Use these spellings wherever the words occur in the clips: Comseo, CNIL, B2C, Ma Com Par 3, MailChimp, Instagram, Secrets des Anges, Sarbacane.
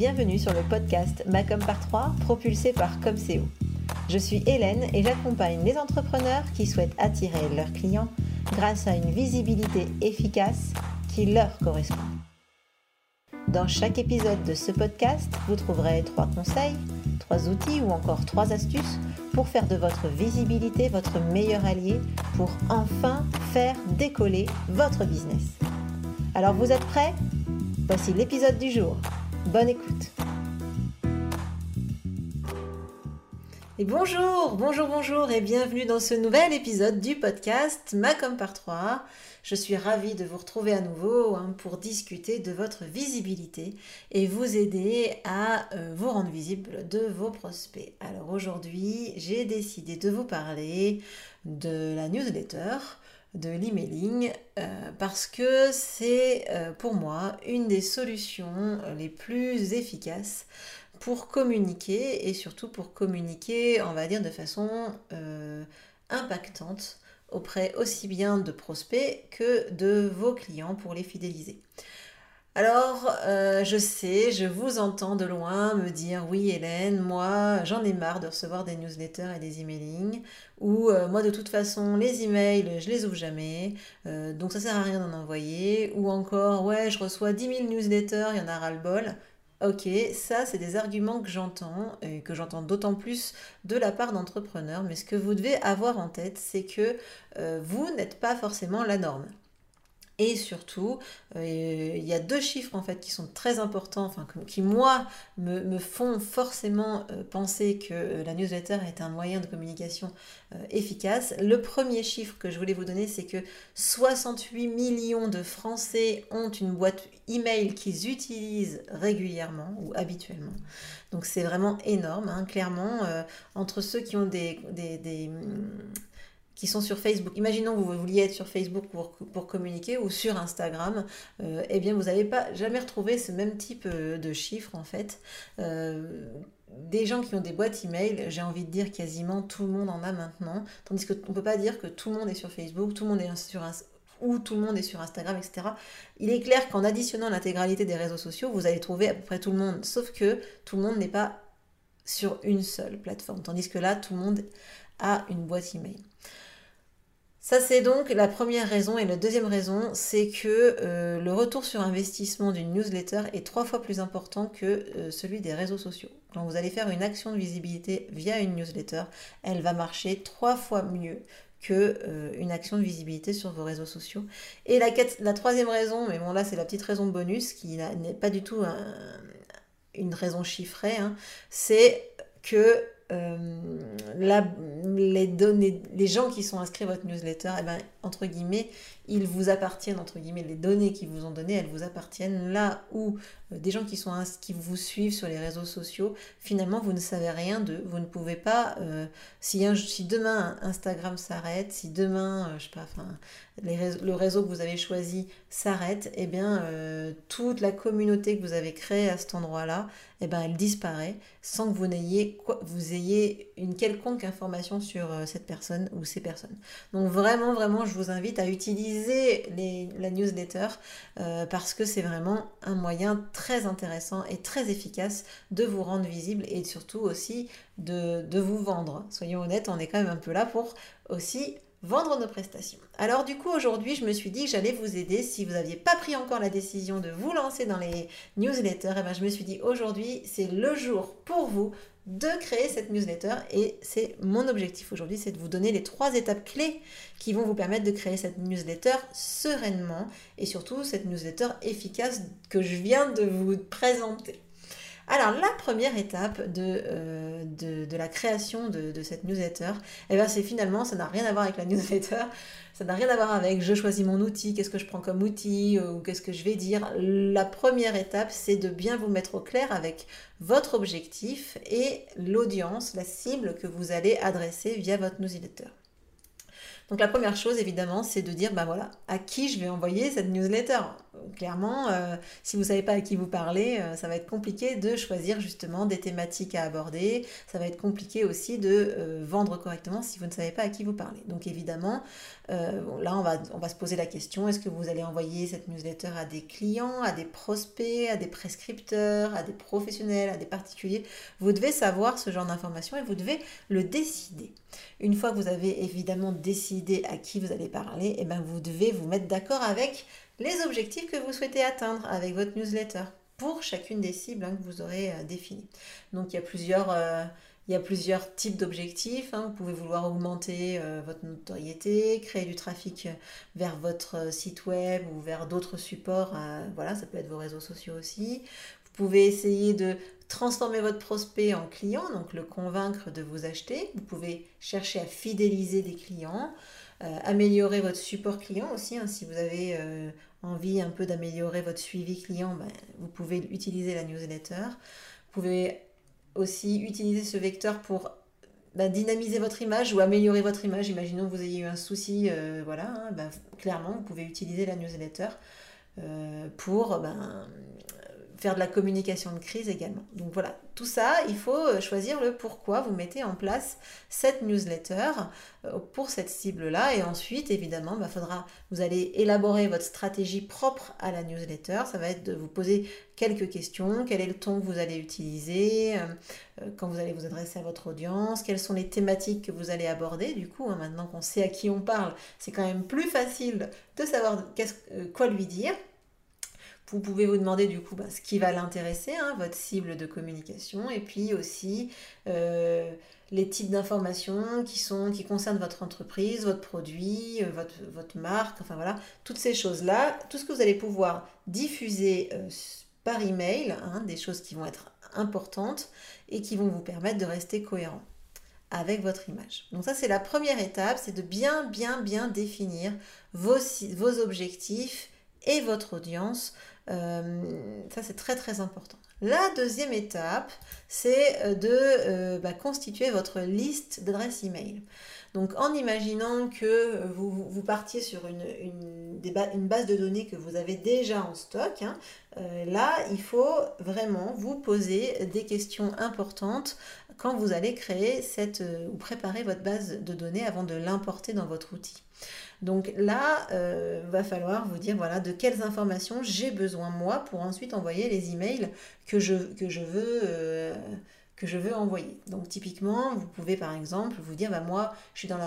bienvenue sur le podcast Ma Com Par 3, propulsé par Comseo. Je suis Hélène et j'accompagne les entrepreneurs qui souhaitent attirer leurs clients grâce à une visibilité efficace qui leur correspond. Dans chaque épisode de ce podcast, vous trouverez 3 conseils, 3 outils ou encore 3 astuces pour faire de votre visibilité votre meilleur allié pour enfin faire décoller votre business. Alors vous êtes prêts ? Voici l'épisode du jour. Bonne écoute. Et bonjour et bienvenue dans ce nouvel épisode du podcast Ma Com Par 3. Je suis ravie de vous retrouver à nouveau pour discuter de votre visibilité et vous aider à vous rendre visible de vos prospects. Alors aujourd'hui, j'ai décidé de vous parler de la newsletter, de l'emailing, parce que c'est pour moi une des solutions les plus efficaces pour communiquer et surtout pour communiquer, on va dire, de façon impactante auprès aussi bien de prospects que de vos clients pour les fidéliser. Alors, je sais, je vous entends de loin me dire « Oui Hélène, moi j'en ai marre de recevoir des newsletters et des emailings » ou « Moi de toute façon, les emails, je les ouvre jamais, donc ça sert à rien d'en envoyer » ou encore « Ouais, je reçois 10 000 newsletters, il y en a ras-le-bol ». Ok, ça c'est des arguments que j'entends, et que j'entends d'autant plus de la part d'entrepreneurs, mais ce que vous devez avoir en tête, c'est que vous n'êtes pas forcément la norme. Et surtout, il y a 2 chiffres en fait qui sont très importants, enfin qui moi me font forcément penser que la newsletter est un moyen de communication efficace. Le premier chiffre que je voulais vous donner, c'est que 68 millions de Français ont une boîte email qu'ils utilisent régulièrement ou habituellement. Donc c'est vraiment énorme, clairement, entre ceux qui ont qui sont sur Facebook. Imaginons que vous vouliez être sur Facebook pour communiquer ou sur Instagram, eh bien vous n'allez pas jamais retrouver ce même type de chiffres en fait. Des gens qui ont des boîtes email, j'ai envie de dire quasiment tout le monde en a maintenant, tandis qu'on ne peut pas dire que tout le monde est sur Facebook, tout le monde est sur Instagram, ou tout le monde est sur Instagram, etc. Il est clair qu'en additionnant l'intégralité des réseaux sociaux, vous allez trouver à peu près tout le monde, sauf que tout le monde n'est pas sur une seule plateforme, tandis que là, tout le monde a une boîte email. Ça, c'est donc la première raison. Et la deuxième raison, c'est que le retour sur investissement d'une newsletter est 3 fois plus important que celui des réseaux sociaux. Quand vous allez faire une action de visibilité via une newsletter, elle va marcher 3 fois mieux que une action de visibilité sur vos réseaux sociaux. Et la troisième raison, mais bon là c'est la petite raison bonus qui n'est pas du tout une raison chiffrée, c'est que les données, les gens qui sont inscrits à votre newsletter, eh ben, entre guillemets, ils vous appartiennent, entre guillemets, les données qu'ils vous ont données, elles vous appartiennent, là où des gens qui vous suivent sur les réseaux sociaux, finalement, vous ne savez rien d'eux, vous ne pouvez pas, si demain Instagram s'arrête, si demain, le réseau que vous avez choisi s'arrête, eh bien, toute la communauté que vous avez créée à cet endroit-là, eh ben, elle disparaît sans que vous ayez une quelconque information sur cette personne ou ces personnes. Donc vraiment, je vous invite à utiliser la newsletter parce que c'est vraiment un moyen très intéressant et très efficace de vous rendre visible et surtout aussi de vous vendre. Soyons honnêtes, on est quand même un peu là pour aussi vendre nos prestations. Alors du coup, aujourd'hui, je me suis dit que j'allais vous aider. Si vous n'aviez pas pris encore la décision de vous lancer dans les newsletters, eh bien, je me suis dit aujourd'hui, c'est le jour pour vous de créer cette newsletter et c'est mon objectif aujourd'hui, c'est de vous donner les 3 étapes clés qui vont vous permettre de créer cette newsletter sereinement et surtout cette newsletter efficace que je viens de vous présenter. Alors la première étape de la création de cette newsletter, eh bien, c'est finalement, ça n'a rien à voir avec la newsletter, ça n'a rien à voir avec je choisis mon outil, qu'est-ce que je prends comme outil ou qu'est-ce que je vais dire. La première étape, c'est de bien vous mettre au clair avec votre objectif et l'audience, la cible que vous allez adresser via votre newsletter. Donc la première chose, évidemment, c'est de dire, ben voilà, à qui je vais envoyer cette newsletter. Clairement, si vous ne savez pas à qui vous parlez, ça va être compliqué de choisir justement des thématiques à aborder. Ça va être compliqué aussi de vendre correctement si vous ne savez pas à qui vous parlez. Donc évidemment, là, on va se poser la question, est-ce que vous allez envoyer cette newsletter à des clients, à des prospects, à des prescripteurs, à des professionnels, à des particuliers? Vous devez savoir ce genre d'informations et vous devez le décider. Une fois que vous avez évidemment décidé à qui vous allez parler, eh bien vous devez vous mettre d'accord avec les objectifs que vous souhaitez atteindre avec votre newsletter pour chacune des cibles hein, que vous aurez définies. Donc il y a plusieurs types d'objectifs. Hein. Vous pouvez vouloir augmenter votre notoriété, créer du trafic vers votre site web ou vers d'autres supports. Voilà, ça peut être vos réseaux sociaux aussi. Vous pouvez essayer de transformer votre prospect en client, donc le convaincre de vous acheter. Vous pouvez chercher à fidéliser des clients, améliorer votre support client aussi. Hein, si vous avez envie un peu d'améliorer votre suivi client, ben, vous pouvez utiliser la newsletter. Vous pouvez aussi utiliser ce vecteur pour dynamiser votre image ou améliorer votre image. Imaginons que vous ayez eu un souci, voilà, hein, clairement, vous pouvez utiliser la newsletter pour faire de la communication de crise également. Donc voilà, tout ça, il faut choisir le pourquoi vous mettez en place cette newsletter pour cette cible-là. Et ensuite, évidemment, vous allez élaborer votre stratégie propre à la newsletter. Ça va être de vous poser quelques questions. Quel est le ton que vous allez utiliser quand vous allez vous adresser à votre audience? Quelles sont les thématiques que vous allez aborder? Du coup, hein, maintenant qu'on sait à qui on parle, c'est quand même plus facile de savoir quoi lui dire. Vous pouvez vous demander du coup ce qui va l'intéresser, hein, votre cible de communication, et puis aussi les types d'informations qui concernent votre entreprise, votre produit, votre marque, enfin voilà, toutes ces choses-là, tout ce que vous allez pouvoir diffuser par email, hein, des choses qui vont être importantes et qui vont vous permettre de rester cohérent avec votre image. Donc ça, c'est la première étape, c'est de bien définir vos objectifs et votre audience. Ça, c'est très important. La deuxième étape, c'est de constituer votre liste d'adresses email. Donc en imaginant que vous partiez sur une base de données que vous avez déjà en stock, hein, là il faut vraiment vous poser des questions importantes quand vous allez créer ou préparer votre base de données avant de l'importer dans votre outil. Donc là, va falloir vous dire voilà de quelles informations j'ai besoin moi pour ensuite envoyer les emails que je veux envoyer. Donc typiquement, vous pouvez par exemple vous dire moi je suis dans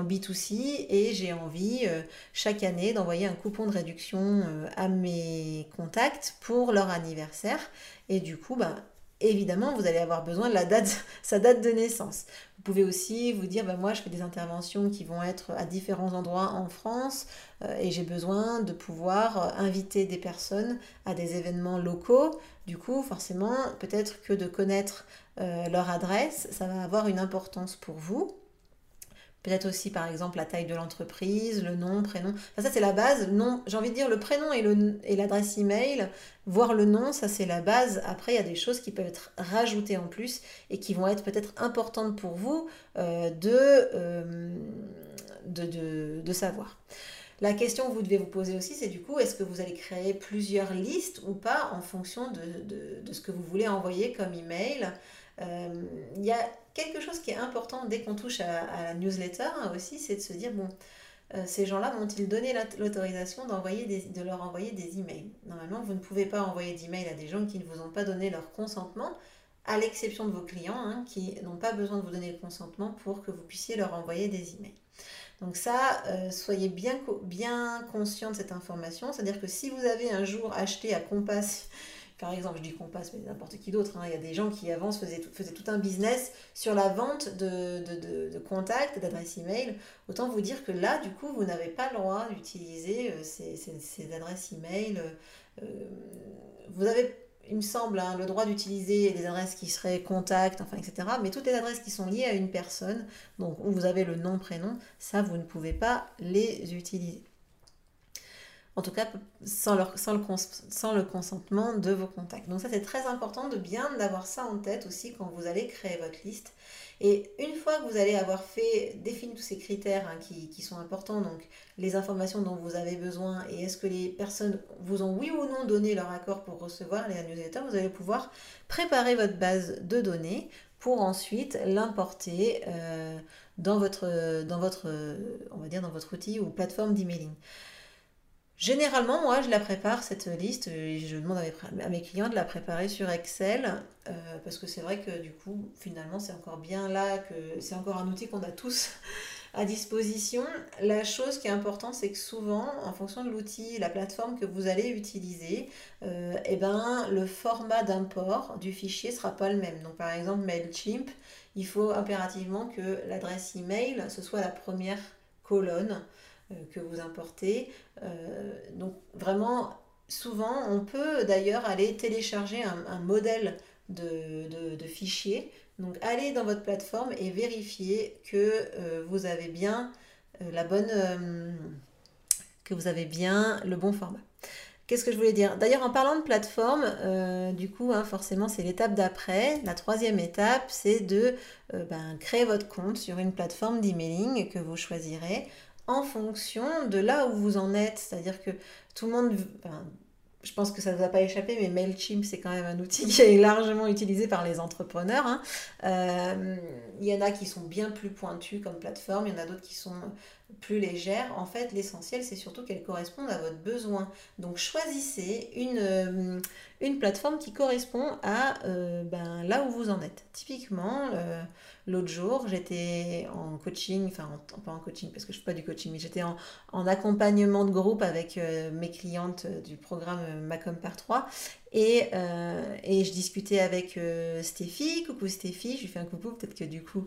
le B2C et j'ai envie chaque année d'envoyer un coupon de réduction à mes contacts pour leur anniversaire. Et du coup, évidemment, vous allez avoir besoin de sa date de naissance. Vous pouvez aussi vous dire, moi, je fais des interventions qui vont être à différents endroits en France et j'ai besoin de pouvoir inviter des personnes à des événements locaux. Du coup, forcément, peut-être que de connaître leur adresse, ça va avoir une importance pour vous. Peut-être aussi, par exemple, la taille de l'entreprise, le nom, prénom. Enfin, ça, c'est la base. J'ai envie de dire le prénom et l'adresse email, voire le nom, ça, c'est la base. Après, il y a des choses qui peuvent être rajoutées en plus et qui vont être peut-être importantes pour vous de savoir. La question que vous devez vous poser aussi, c'est du coup, est-ce que vous allez créer plusieurs listes ou pas en fonction de ce que vous voulez envoyer comme email? Il y a quelque chose qui est important dès qu'on touche à la newsletter hein, aussi, c'est de se dire, ces gens-là m'ont-ils donné l'autorisation de leur envoyer des emails? Normalement, vous ne pouvez pas envoyer d'emails à des gens qui ne vous ont pas donné leur consentement, à l'exception de vos clients hein, qui n'ont pas besoin de vous donner le consentement pour que vous puissiez leur envoyer des emails. Donc ça, soyez bien conscient de cette information, c'est-à-dire que si vous avez un jour acheté à Compass, par exemple, je dis Compass, mais n'importe qui d'autre, hein. Il y a des gens qui avant faisaient tout un business sur la vente de contacts, d'adresses email. Autant vous dire que là, du coup, vous n'avez pas le droit d'utiliser ces adresses email. Vous avez, il me semble, hein, le droit d'utiliser les adresses qui seraient contacts, enfin, etc. Mais toutes les adresses qui sont liées à une personne, donc où vous avez le nom, prénom, ça, vous ne pouvez pas les utiliser. En tout cas, sans le consentement de vos contacts. Donc ça, c'est très important de bien avoir ça en tête aussi quand vous allez créer votre liste. Et une fois que vous allez avoir fait, défini tous ces critères hein, qui sont importants, donc les informations dont vous avez besoin et est-ce que les personnes vous ont oui ou non donné leur accord pour recevoir les newsletters, vous allez pouvoir préparer votre base de données pour ensuite l'importer dans votre outil ou plateforme d'emailing. Généralement, moi, je la prépare, cette liste, et je demande à mes clients de la préparer sur Excel, parce que c'est vrai que du coup, finalement, c'est encore bien là, que c'est encore un outil qu'on a tous à disposition. La chose qui est importante, c'est que souvent, en fonction de l'outil, la plateforme que vous allez utiliser, eh ben, le format d'import du fichier ne sera pas le même. Donc, par exemple, MailChimp, il faut impérativement que l'adresse email, ce soit la première colonne que vous importez. Donc vraiment, souvent, on peut d'ailleurs aller télécharger un modèle de fichier. Donc allez dans votre plateforme et vérifiez que vous avez bien le bon format. Qu'est-ce que je voulais dire? D'ailleurs, en parlant de plateforme, du coup, hein, forcément, c'est l'étape d'après. La troisième étape, c'est de créer votre compte sur une plateforme d'emailing que vous choisirez en fonction de là où vous en êtes, c'est-à-dire que tout le monde, je pense que ça ne vous a pas échappé, mais MailChimp, c'est quand même un outil qui est largement utilisé par les entrepreneurs. Hein. Il y en a qui sont bien plus pointus comme plateforme, il y en a d'autres qui sont plus légères. En fait, l'essentiel, c'est surtout qu'elles correspondent à votre besoin. Donc, choisissez une plateforme qui correspond à là où vous en êtes. Typiquement, l'autre jour, j'étais en coaching, pas en coaching parce que je ne fais pas du coaching, mais j'étais en accompagnement de groupe avec mes clientes du programme Ma Com Par 3. Et je discutais avec Stéphie. Coucou Stéphie, je lui fais un coucou, peut-être que du coup,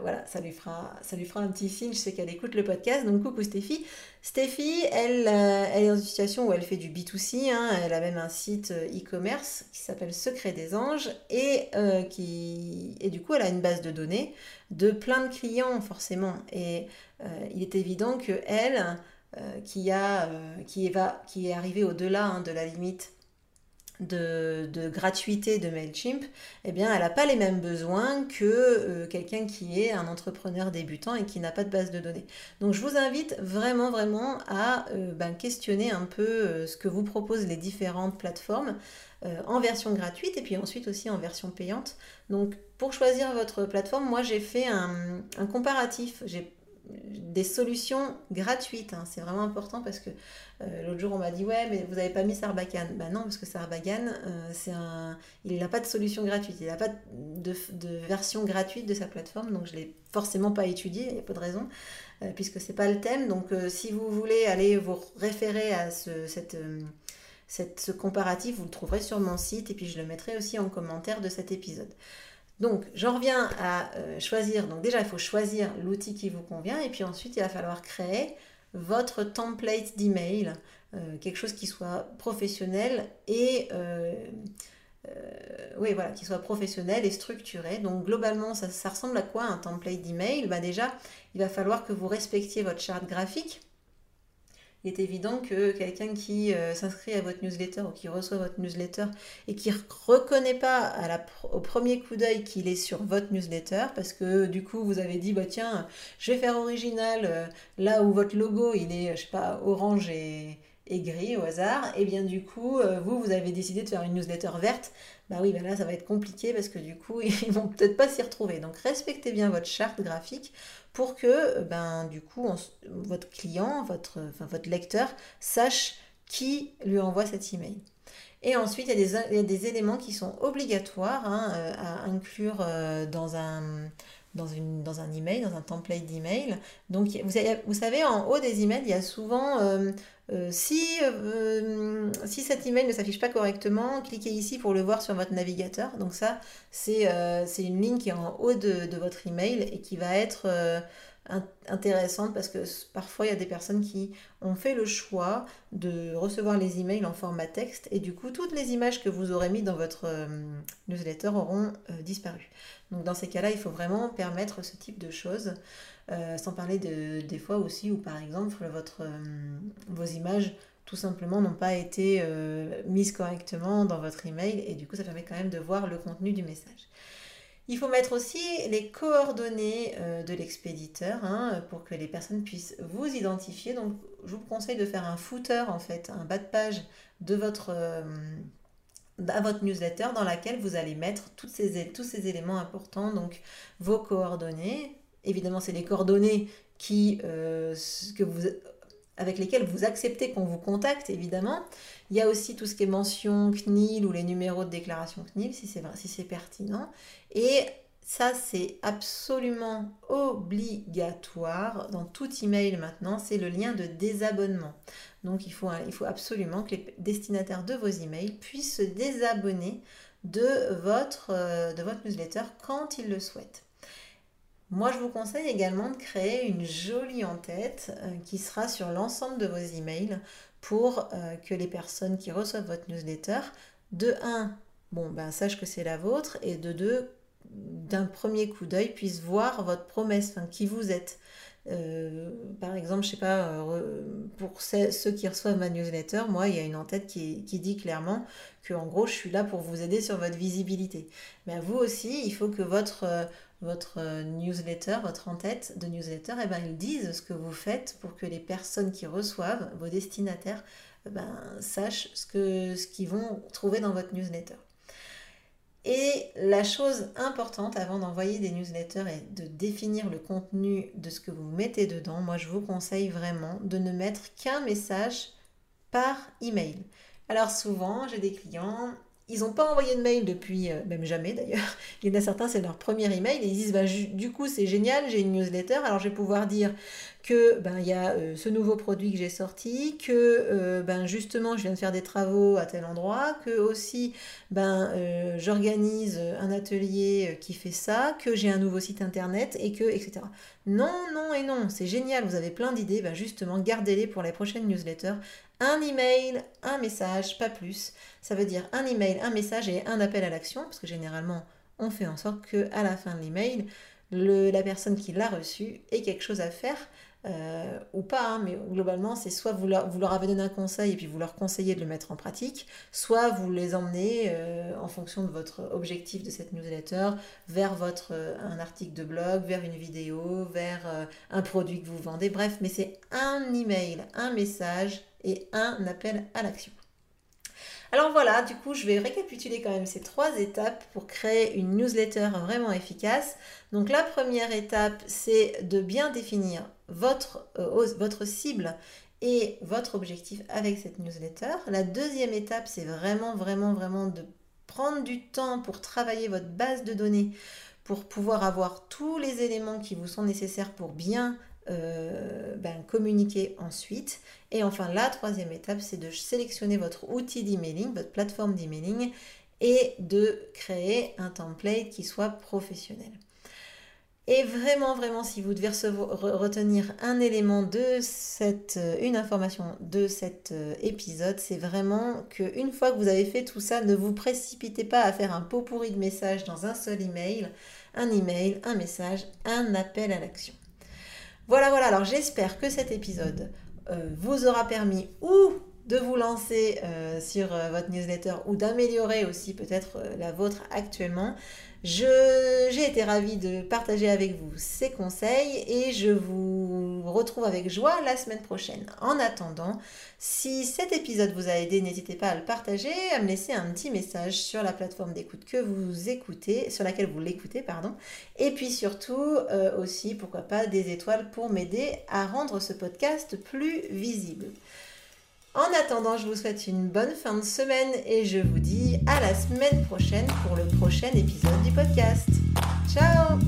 voilà, ça lui fera un petit signe, je sais qu'elle écoute le podcast, donc coucou Stéphie. Stéphie, elle est dans une situation où elle fait du B2C, hein, elle a même un site e-commerce qui s'appelle Secrets des Anges, et du coup, elle a une base de données de plein de clients, forcément, et il est évident que elle qui est arrivée au-delà hein, de la limite de gratuité de MailChimp, eh bien, elle n'a pas les mêmes besoins que quelqu'un qui est un entrepreneur débutant et qui n'a pas de base de données. Donc, je vous invite vraiment, vraiment à questionner un peu ce que vous proposent les différentes plateformes en version gratuite et puis ensuite aussi en version payante. Donc, pour choisir votre plateforme, moi, j'ai fait un comparatif. J'ai des solutions gratuites, hein. C'est vraiment important parce que l'autre jour on m'a dit ouais mais vous n'avez pas mis Sarbacane, bah non parce que Sarbacane il n'a pas de solution gratuite, il n'a pas de version gratuite de sa plateforme, donc je ne l'ai forcément pas étudié, il n'y a pas de raison puisque c'est pas le thème, donc si vous voulez aller vous référer à ce comparatif, vous le trouverez sur mon site et puis je le mettrai aussi en commentaire de cet épisode. Donc, j'en reviens à choisir. Donc déjà, il faut choisir l'outil qui vous convient et puis ensuite, il va falloir créer votre template d'email, quelque chose qui soit professionnel et qui soit professionnel et structuré. Donc globalement, ça ressemble à quoi un template d'email? Bah déjà, il va falloir que vous respectiez votre charte graphique. Il est évident que quelqu'un qui s'inscrit à votre newsletter ou qui reçoit votre newsletter et qui ne reconnaît pas au premier coup d'œil qu'il est sur votre newsletter parce que du coup vous avez dit bah tiens je vais faire original là où votre logo il est je sais pas orange et gris au hasard, et bien du coup vous avez décidé de faire une newsletter verte, bah oui bah là ça va être compliqué parce que du coup ils vont peut-être pas s'y retrouver. Donc respectez bien votre charte graphique pour que du coup votre client, votre lecteur sache qui lui envoie cet email. Et ensuite il y a des éléments qui sont obligatoires hein, à inclure dans un email, dans un template d'email. Donc vous savez, en haut des emails il y a souvent si cet email ne s'affiche pas correctement, cliquez ici pour le voir sur votre navigateur. Donc ça, c'est une ligne qui est en haut de votre email et qui va être intéressante parce que parfois il y a des personnes qui ont fait le choix de recevoir les emails en format texte et du coup toutes les images que vous aurez mis dans votre newsletter auront disparu. Donc dans ces cas-là, il faut vraiment permettre ce type de choses. Sans parler des fois aussi où par exemple vos images tout simplement n'ont pas été mises correctement dans votre email et du coup ça permet quand même de voir le contenu du message. Il faut mettre aussi les coordonnées de l'expéditeur hein, pour que les personnes puissent vous identifier. Donc, je vous conseille de faire un footer, en fait, un bas de page de votre, à votre newsletter dans laquelle vous allez mettre tous ces éléments importants, donc vos coordonnées. Évidemment, c'est les coordonnées avec lesquelles vous acceptez qu'on vous contacte, évidemment. Il y a aussi tout ce qui est mention CNIL ou les numéros de déclaration CNIL, si c'est pertinent. Et ça, c'est absolument obligatoire dans tout email maintenant, c'est le lien de désabonnement. Donc, il faut absolument que les destinataires de vos emails puissent se désabonner de votre newsletter quand ils le souhaitent. Moi, je vous conseille également de créer une jolie en-tête qui sera sur l'ensemble de vos emails pour que les personnes qui reçoivent votre newsletter, de 1, sachent que c'est la vôtre, et de 2, d'un premier coup d'œil, puissent voir votre promesse, enfin, qui vous êtes. Par exemple, je ne sais pas, pour ceux qui reçoivent ma newsletter, moi, il y a une en-tête qui dit clairement que, en gros, je suis là pour vous aider sur votre visibilité. Mais à vous aussi, il faut que votre newsletter, votre en-tête de newsletter, eh ben, ils disent ce que vous faites pour que les personnes qui reçoivent, vos destinataires, sachent ce qu'ils vont trouver dans votre newsletter. Et la chose importante avant d'envoyer des newsletters est de définir le contenu de ce que vous mettez dedans. Moi, je vous conseille vraiment de ne mettre qu'un message par email. Alors souvent, j'ai des clients, ils n'ont pas envoyé de mail depuis, même jamais d'ailleurs. Il y en a certains, c'est leur premier email et ils disent du coup, c'est génial, j'ai une newsletter, alors je vais pouvoir dire que il y a ce nouveau produit que j'ai sorti, que justement je viens de faire des travaux à tel endroit, que aussi j'organise un atelier qui fait ça, que j'ai un nouveau site internet et que etc. Non, non et non, c'est génial, vous avez plein d'idées, justement gardez-les pour les prochaines newsletters. Un email, un message, pas plus. Ça veut dire un email, un message et un appel à l'action, parce que généralement on fait en sorte que à la fin de l'email, la personne qui l'a reçu ait quelque chose à faire. Ou pas, hein, mais globalement c'est soit vous leur avez donné un conseil et puis vous leur conseillez de le mettre en pratique, soit vous les emmenez en fonction de votre objectif de cette newsletter vers un article de blog, vers une vidéo, vers un produit que vous vendez, bref, mais c'est un email, un message et un appel à l'action. Alors voilà, du coup, je vais récapituler quand même ces 3 étapes pour créer une newsletter vraiment efficace. Donc la première étape, c'est de bien définir votre cible et votre objectif avec cette newsletter. La deuxième étape, c'est vraiment de prendre du temps pour travailler votre base de données, pour pouvoir avoir tous les éléments qui vous sont nécessaires pour bien communiquer ensuite. Et enfin, la troisième étape, c'est de sélectionner votre outil d'emailing, votre plateforme d'emailing, et de créer un template qui soit professionnel. Et vraiment, si vous devez retenir un élément une information de cet épisode, c'est vraiment qu'une fois que vous avez fait tout ça, ne vous précipitez pas à faire un pot pourri de messages dans un seul email, un message, un appel à l'action. Voilà, alors j'espère que cet épisode vous aura permis ou de vous lancer sur votre newsletter ou d'améliorer aussi peut-être la vôtre actuellement. J'ai été ravie de partager avec vous ces conseils et je vous retrouve avec joie la semaine prochaine. En attendant, si cet épisode vous a aidé, n'hésitez pas à le partager, à me laisser un petit message sur la plateforme d'écoute sur laquelle vous l'écoutez, pardon. Et puis surtout aussi, pourquoi pas, des étoiles pour m'aider à rendre ce podcast plus visible. En attendant, je vous souhaite une bonne fin de semaine et je vous dis à la semaine prochaine pour le prochain épisode du podcast. Ciao!